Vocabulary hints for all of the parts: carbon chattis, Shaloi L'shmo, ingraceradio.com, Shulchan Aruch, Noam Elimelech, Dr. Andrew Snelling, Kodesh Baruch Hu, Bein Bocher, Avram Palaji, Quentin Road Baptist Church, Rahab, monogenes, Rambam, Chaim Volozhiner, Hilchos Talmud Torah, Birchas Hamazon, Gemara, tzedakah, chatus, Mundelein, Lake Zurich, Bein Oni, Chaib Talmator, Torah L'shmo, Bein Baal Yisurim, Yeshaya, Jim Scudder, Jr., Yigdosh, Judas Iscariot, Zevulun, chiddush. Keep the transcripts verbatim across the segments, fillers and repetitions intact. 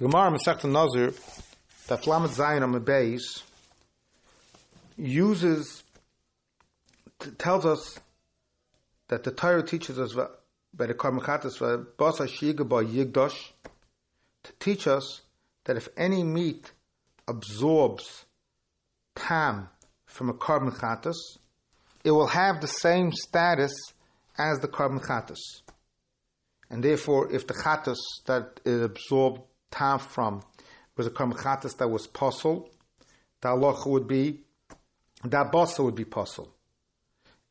The Gamar Meshtanazir, the Flame Zion on the base, uses, tells us that the Torah teaches us by the carbon chattis by Yigdosh to teach us that if any meat absorbs tam from a carbon chattis, it will have the same status as the carbon chattis. And therefore, if the chatus that it absorbed tam from was a carbon chattis that was posel, the halacha would be, that basel would be posel.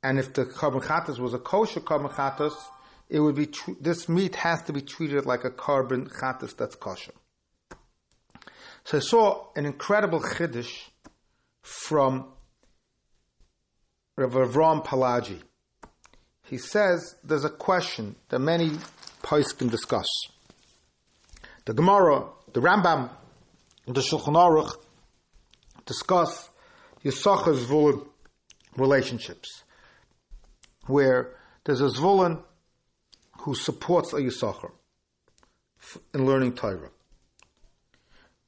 And if the carbon chattis was a kosher carbon chattis, it would be, tr- this meat has to be treated like a carbon chattis that's kosher. So I saw an incredible chiddush from Rav Avram Palaji. He says there's a question that many poskim can discuss. The Gemara, the Rambam, the Shulchan Aruch discuss Yissachar Zvolan relationships, where there's a Zvolan who supports a Yissachar in learning Torah.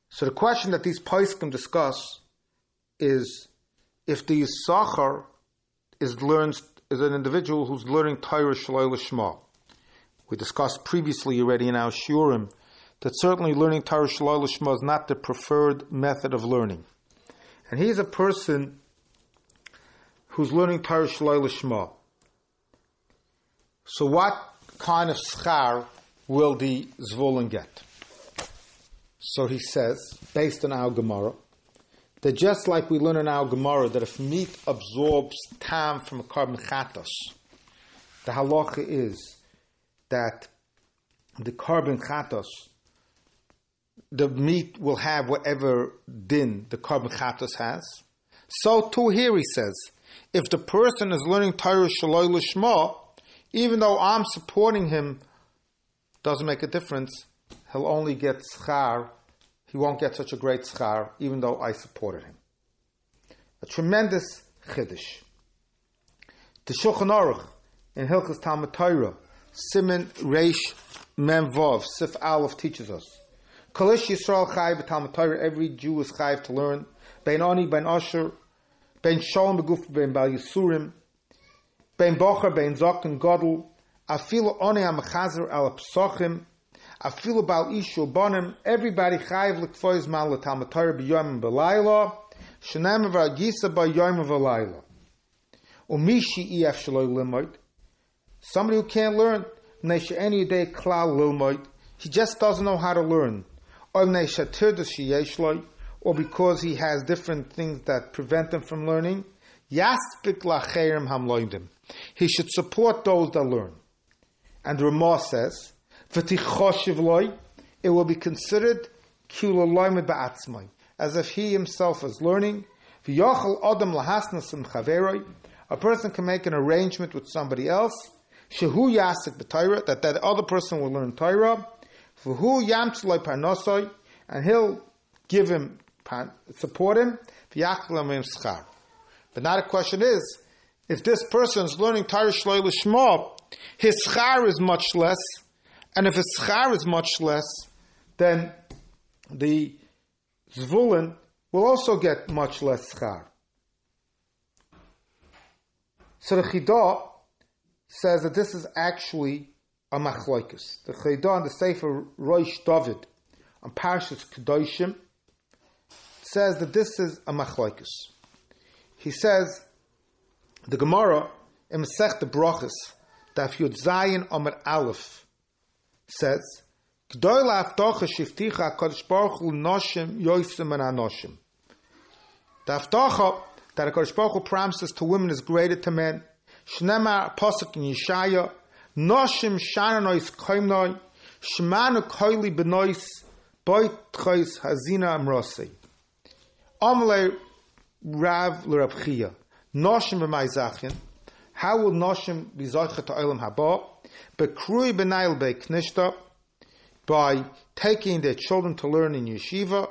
So the question that these poskim discuss is if the Yissachar is learns is an individual who's learning Torah Shaloi L'shmo. We discussed previously already in our shiurim that certainly learning Torah Shaloi L'shmo is not the preferred method of learning. And he's a person who's learning Torah Shaloi L'shmo. So what kind of zchar will the Zvolan get? So he says, based on our Gemara, that just like we learn in our Gemara that if meat absorbs tam from a carbon chatos, the halacha is that the carbon chatos, the meat will have whatever din the carbon chatos has. So too here he says, if the person is learning Torah Shaloi L'shmo, even though I'm supporting him, doesn't make a difference, he'll only get zchar. He won't get such a great zchar, even though I supported him. A tremendous chiddush. The Shulchan Aruch in Hilchos Talmud Torah, Simen Reish Memvav, Sif Aleph teaches us. Kalish Yisrael Chaib Talmator. Torah, every Jew is chayiv to learn. Bein Oni, Bein Usher, Bein Sholm Beguf, Bein Baal Yisurim, Bein Bocher, Bein Zok and Godl, Afilo Oni Amachazir Al Psochim, Afilu Baal Ishu Bonim, everybody chayiv l'kfoiz mal l'Talmud Torah Be Yom and Belaila, Shenem v'Agisa Be Yom and Belaila. Umishi Ef Shaloi L'moid, somebody who can't learn, Neisha any day Klal L'moid, he just doesn't know how to learn, or Neisha Tirdas Sheyeshloi, or because he has different things that prevent him from learning. Yaspik L'Cherim Hamloidim, he should support those that learn. And the Rama says, it will be considered as if he himself is learning. A person can make an arrangement with somebody else that that other person will learn Torah, and he'll give him, support him. But now the question is, if this person is learning Torah Shaloi L'shmo, his schar is much less. And if his zchar is much less, then the Zevulun will also get much less zchar. So the Chidah says that this is actually a Amachloikas. The Chidah on the Sefer Rosh David on Parshas Kedoshim says that this is a Amachloikas. He says, the Gemara in Masechta Brachos, Daf Yud Zayin Amud Aleph, says, Kodesh Baruch Hu noshim yoysim and anoshim. The haftacha that a Kodesh Baruch Hu promises to women is greater to men. Shneimar Pasuk in Yeshaya, noshim shanois koimnoi, shmanu koili benois, boitchois hazina amrosi. Omle Rav l'Rab Chia, noshim b'mayzachin. How will noshim be zocheh to olam haba? By taking their children to learn in yeshiva,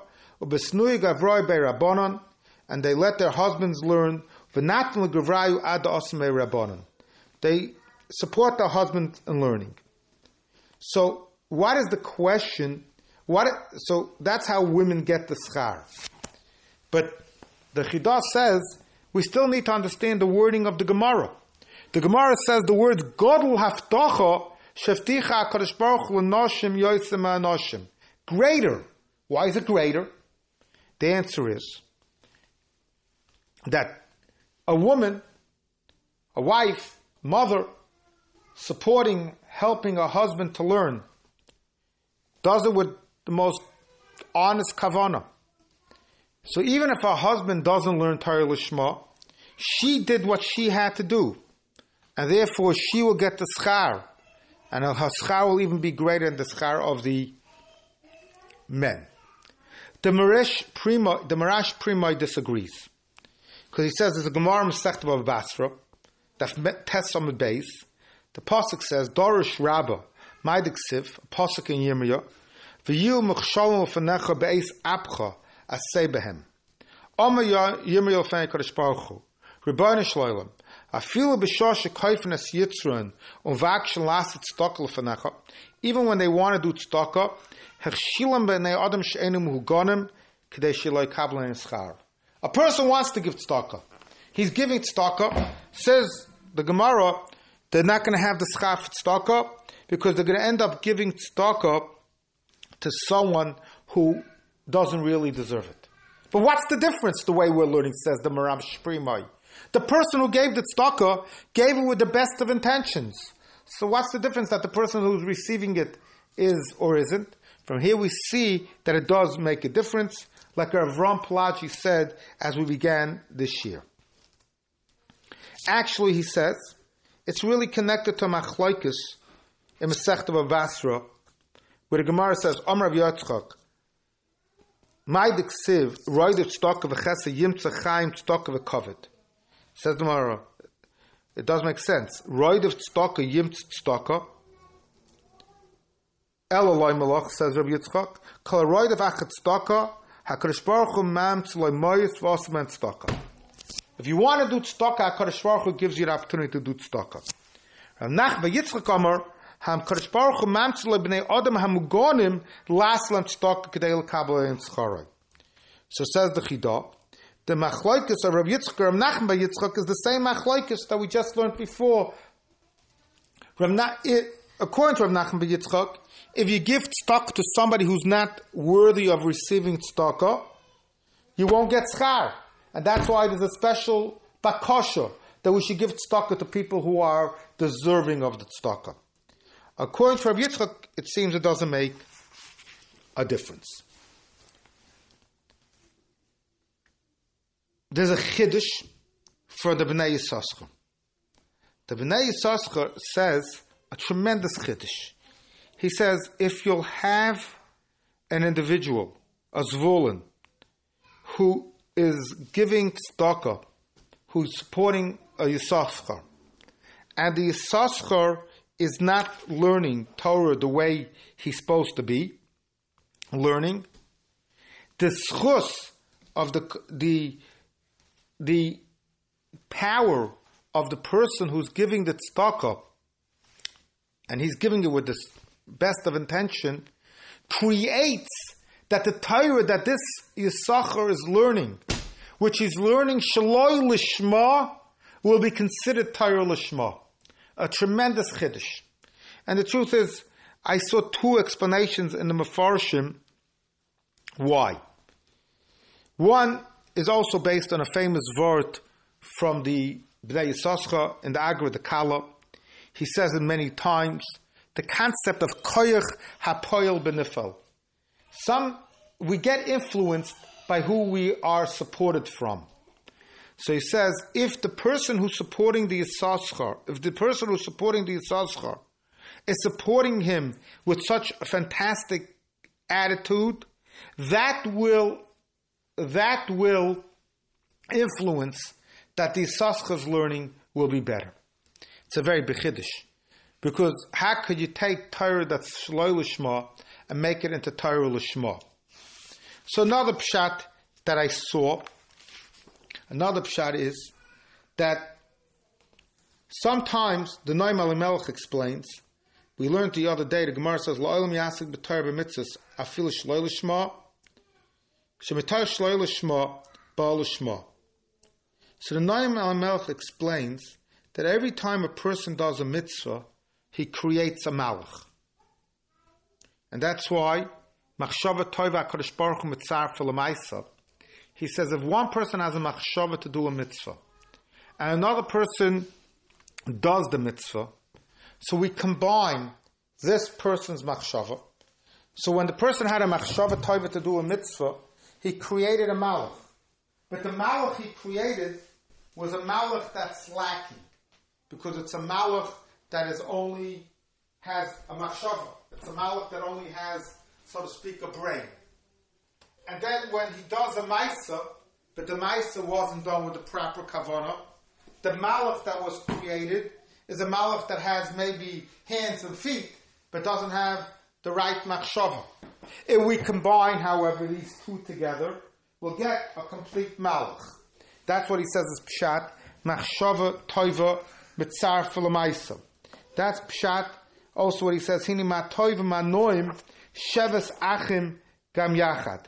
and they let their husbands learn, they support their husbands in learning. So what is the question What? So that's how women get the zchar. But the Chidah says we still need to understand the wording of the Gemara. The Gemara says the words Godl haftocha shefticha Kodesh Baruch Hu l'noshim yoysim ha'noshim. Greater. Why is it greater? The answer is that a woman, a wife, mother, supporting, helping her husband to learn, does it with the most honest kavanah. So even if her husband doesn't learn Shaloi L'shmo, she did what she had to do, and therefore she will get the zchar, and her zchar will even be greater than the zchar of the men. The Marash Primo, the Marash Primo disagrees, because he says there's a Gamar Meshtanazir Basra that tests on the base. The pasuk says Dorish Rabba Maidiksiv pasuk in Yirmiyah v'yu mechsholmu fenecha beis apcha asay behem Omer Yirmiyah fenei Kodesh Baruch Hu Ribbono Shel Olam afilu b'shor shekayfen es yitzron uvakshen lasit tzedakah fenecha. Even when they want to do tzedakah, hechshilam b'nei adam she'enu mehuganim k'dei shelo yikablu zchar. A person wants to give tzedakah. He's giving tzedakah. Says the Gemara, they're not going to have the zchar for tzedakah because they're going to end up giving tzedakah to someone who doesn't really deserve it. But what's the difference the way we're learning, says the Maram Shprimai. The person who gave the tzedakah gave it with the best of intentions. So what's the difference that the person who's receiving it is or isn't? From here we see that it does make a difference, like Avram Palaji said as we began this year. Actually, he says, it's really connected to Amachloikas in Masechta Bavasra, where the Gemara says, Om Rav Yitzchak, Maidik Siv, Roider Tztokah V'chesa Yimtza Chaim Tztokah V'kovet. Says the Gemara, it does make sense. Roider Tztokah Yimtza Tztokah. El Eloi Malach, says Rav Yitzchak, Kol Roider V'achat Tztokah, HaKadosh Baruch Hu Mam Tzloi Moyis V'osman Tztokah. If you want to do tzedakah, HaKadosh Baruch Hu gives you the opportunity to do tzedakah. Rav Nachman Yitzchak Amar, HaKadosh Baruch Hu mamtz lebnei adam hamugonim laslem tzedakah k'dei l'kabel zcharoi. So says the Chidah, the machloikus of Rav Yitzchak Rav Nachman Yitzchak is the same machloikus that we just learned before. According to Rav Nachman Yitzchak, if you give tzedakah to somebody who's not worthy of receiving tzedakah, you won't get zchar. And that's why there's a special bakasha that we should give tzedakah to people who are deserving of the tzedakah. According to Rav Yitzchak, it seems it doesn't make a difference. There's a chiddush for the Bnei Yissachar. The Bnei Yissachar says a tremendous chiddush. He says, if you'll have an individual, a Zvolan, who is giving tzedakah, who's supporting a Yissachar, and the Yissachar is not learning Torah the way he's supposed to be learning, the schus of the the the power of the person who's giving the tzedakah, and he's giving it with the best of intention, creates that the Torah that this Yissachar is learning, which he's learning Shaloi L'shmo, will be considered Torah L'shmo. A tremendous chiddush. And the truth is, I saw two explanations in the Mefarshim why. One is also based on a famous word from the Bnei Yissachar in the Agra the Kala. He says it many times, the concept of koyach hapoyel benifel. Some, we get influenced by who we are supported from. So he says, if the person who's supporting the Yissachar, if the person who's supporting the Yissachar is supporting him with such a fantastic attitude, that will, that will influence that the Yissachar's learning will be better. It's a very big chiddush, because how could you take Torah that's Shaloi L'shmo and make it into Torah L'shmo? So another pshat that I saw, another pshat is that sometimes the Noam Elimelech explains We learned the other day, the Gemara says, La'olam yasik b'Torah b'mitzvos, afil Shaloi L'shmo, she'mitar Shaloi L'shmo, Ba'al L'shmo. So the Naim al-Melech explains that every time a person does a mitzvah, he creates a malach. And that's why, Machshava Tova HaKadosh Baruch Hu Mitzar Filamaisa, he says if one person has a machshava to do a mitzvah, and another person does the mitzvah, so we combine this person's machshava. So when the person had a machshava tova to do a mitzvah, he created a malach. But the malach he created was a malach that's lacking, because it's a malach that is only has a machshava. It's a malach that only has, so to speak, a brain. And then when he does a maisa, but the maisa wasn't done with the proper kavanah, the malach that was created is a malach that has maybe hands and feet, but doesn't have the right machshava. If we combine, however, these two together, we'll get a complete malach. That's what he says is pshat, machshava toiva mitzar filamaisa. That's pshat, also what he says, hini ma toiva ma noim, sheves achim gam yachad.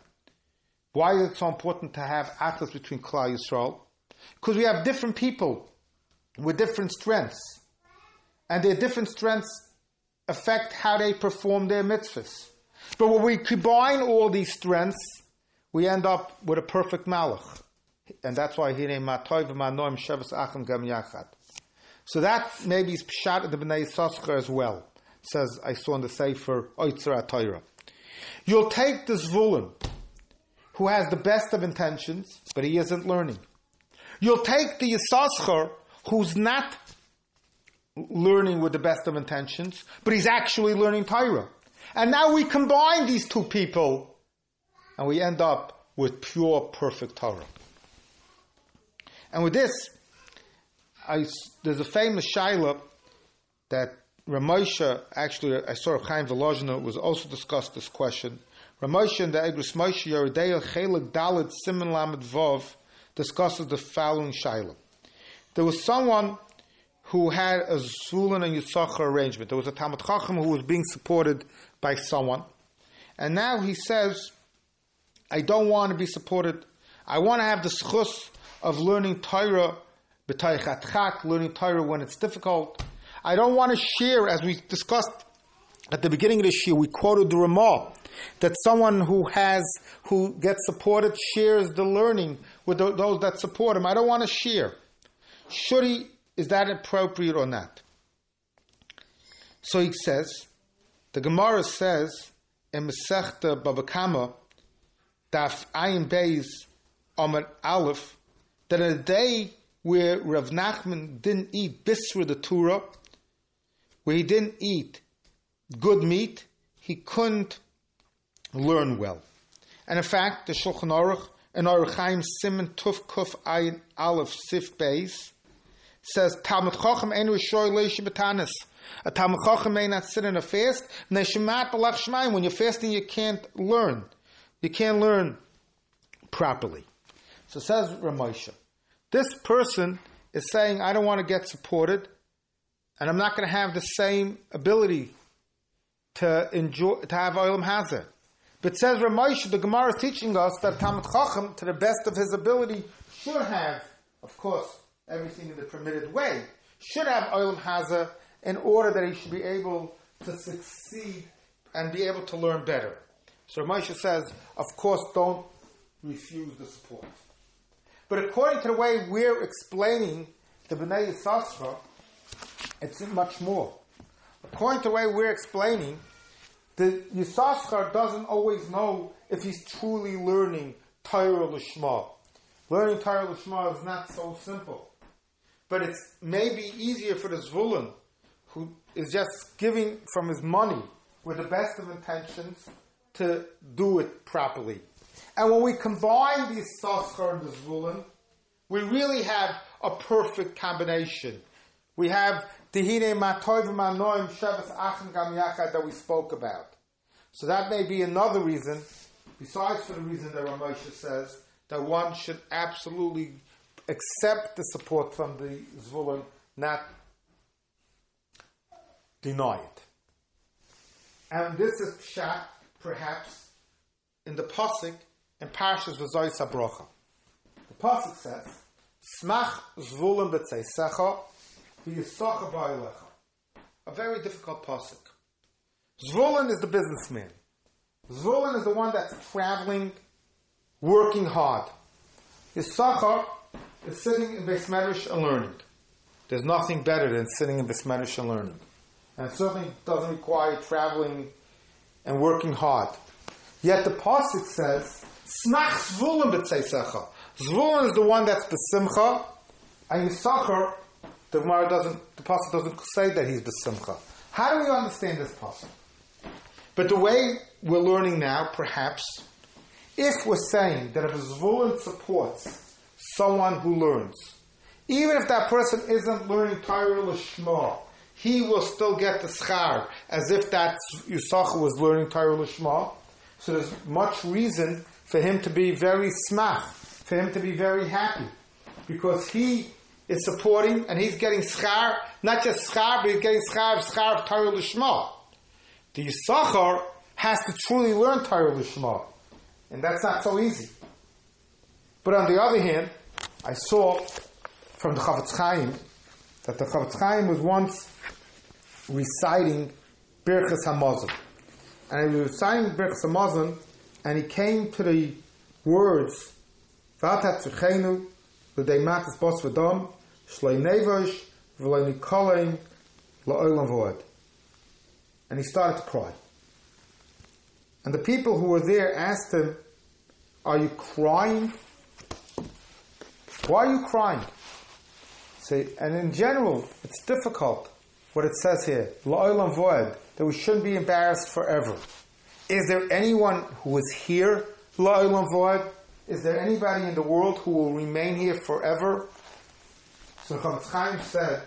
Why is it so important to have chatus between Kalish Yisrael? Because we have different people with different strengths. And their different strengths affect how they perform their mitzvahs. But when we combine all these strengths, we end up with a perfect malach. And that's why he named Matoi v'Manoim Sheves Achim Gam Yachad. So that maybe is pshat in the Bnei Yissachar as well. It says, I saw in the Sefer, Oitzer HaTorah. You'll take the Zvolan, who has the best of intentions, but he isn't learning. You'll take the Yissachar, who's not learning with the best of intentions, but he's actually learning Torah. And now we combine these two people, and we end up with pure, perfect Torah. And with this, I, there's a famous Shaila that Rav Moshe, actually I saw Chaim Volozhiner was also discussed this question. Rav Moshe in the Egrus Moshe Yeridei Chelik Daled Simen Lamed Vav discusses the following Shaila. There was someone who had a Zevulun and Yissachar arrangement. There was a Talmid Chacham who was being supported by someone. And now he says, I don't want to be supported. I want to have the schus of learning Torah, learning Torah when it's difficult. I don't want to share, as we discussed at the beginning of this year, we quoted the Ramah, that someone who has, who gets supported shares the learning with the, those that support him. I don't want to share. Should he, is that appropriate or not? So he says, the Gemara says, in Masechta Bava Kama, Daf Ayin Beis Amud Aleph, that in a day where Rav Nachman didn't eat Bisra the Torah, where he didn't eat good meat, he couldn't learn well. And in fact, the Shulchan Aruch and Aruch Chaim Siman Tuf Kuf Ayin Aleph Sif Beis says, Talmid Chacham Einu Yishroi Leishi B'tanis. A Talmid Chacham may not sit in a fast. Neshimat B'lach Shemaim. When you're fasting, you can't learn. You can't learn properly. So says Rav Moshe, this person is saying, I don't want to get supported, and I'm not going to have the same ability to enjoy, to have Olam Hazeh. But says Rav Moshe, the Gemara is teaching us that Talmid Chacham, to the best of his ability, should have, of course, everything in the permitted way, should have Olam Hazeh in order that he should be able to succeed and be able to learn better. So Rav Moshe says, of course, don't refuse the support. But according to the way we're explaining the Bnei Yissachar, it's much more. According to the way we're explaining, the Yissachar doesn't always know if he's truly learning Torah L'shma. Learning Torah L'shma is not so simple. But it's maybe easier for the Zevulun, who is just giving from his money with the best of intentions, to do it properly. And when we combine the Yissachar and the Zevulun, we really have a perfect combination. We have the Hine Matoi V'Manoim Sheves Achim Gam Yachad that we spoke about. So that may be another reason, besides for the reason that Rav Moshe says, that one should absolutely accept the support from the Zevulun, not deny it. And this is pshat, perhaps, in the Pasuk in Parshas V'zois HaBrocha. The Pasuk says, Smach Zvolan b'tzeisecha v'yissocha ba'alecha. A very difficult Pasuk. Zvolan is the businessman. Zvolan is the one that's traveling, working hard. Yissachar is sitting in Beis Medrash and learning. There's nothing better than sitting in Beis Medrash and learning. And it certainly doesn't require traveling and working hard. Yet the Pasuk says, Smach Zvulun b'tzeisecha. Zvulun is the one that's b'simcha, and Yissachar, the Gemara doesn't, the Pasuk doesn't say that he's b'simcha. How do we understand this Pasuk? But the way we're learning now, perhaps, if we're saying that if a Zvolan supports someone who learns, even if that person isn't learning Shaloi L'shmo, he will still get the zchar, as if that Yissachar was learning Shaloi L'shmo. So there's much reason for him to be very smach, for him to be very happy, because he is supporting and he's getting zchar, not just zchar, but he's getting zchar of zchar of Shaloi L'shmo. The Yissachar has to truly learn Shaloi L'shmo. And that's not so easy. But on the other hand, I saw from the Chavetz Chaim that the Chavetz Chaim was once reciting Birchas Hamazon. And he was reciting Birchas Hamazon, and he came to the words, V'atatzuchenu, L'dei matis bos v'dom, Shloi nevosh, V'loi nikolein, L'oilam v'od. And he started to cry. And the people who were there asked him, are you crying? Why are you crying? See, and in general, it's difficult what it says here, La'olam voed, that we shouldn't be embarrassed forever. Is there anyone who is here, La'olam voed? Is there anybody in the world who will remain here forever? So Chavetz Chaim said,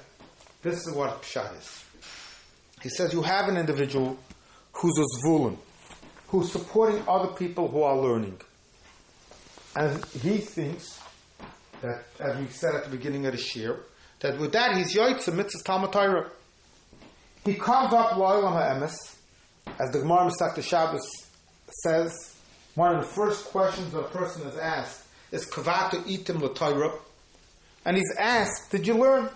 this is what Pshat is. He says, you have an individual who's a Zvulun, who's supporting other people who are learning. And he thinks that, as we said at the beginning of the shir, that with that he's Yoitz and Mitzvah Talmud Torah. He comes up L'olam ha'emes, as the Gemara Masechta Shabbos says, one of the first questions that a person is asked is Kavata Itim L'Torah. And he's asked, did you learn?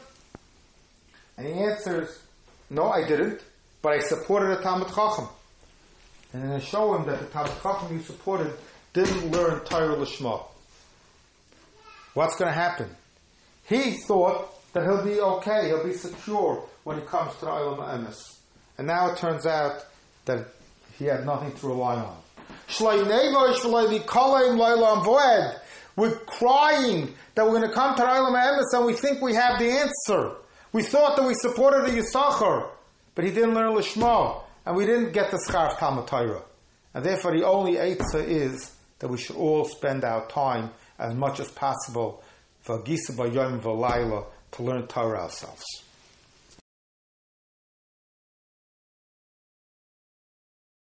And he answers, no, I didn't, but I supported a Talmud Chacham. And then I show him that the Talmid Chacham you supported didn't learn Shaloi L'shmo. What's going to happen? He thought that he'll be okay, he'll be secure when it comes to the Olam HaEmes. And now it turns out that he had nothing to rely on. Shloi nevosh v'loi nikoleim l'olam voed. We're crying that we're going to come to the Olam HaEmes and we think we have the answer. We thought that we supported the Yissachar, but he didn't learn L'shmo. And we didn't get the zchar of Talmud Torah. And therefore the only eitzah is that we should all spend our time as much as possible, v'gisa b'yom v'laila, to learn Torah ourselves.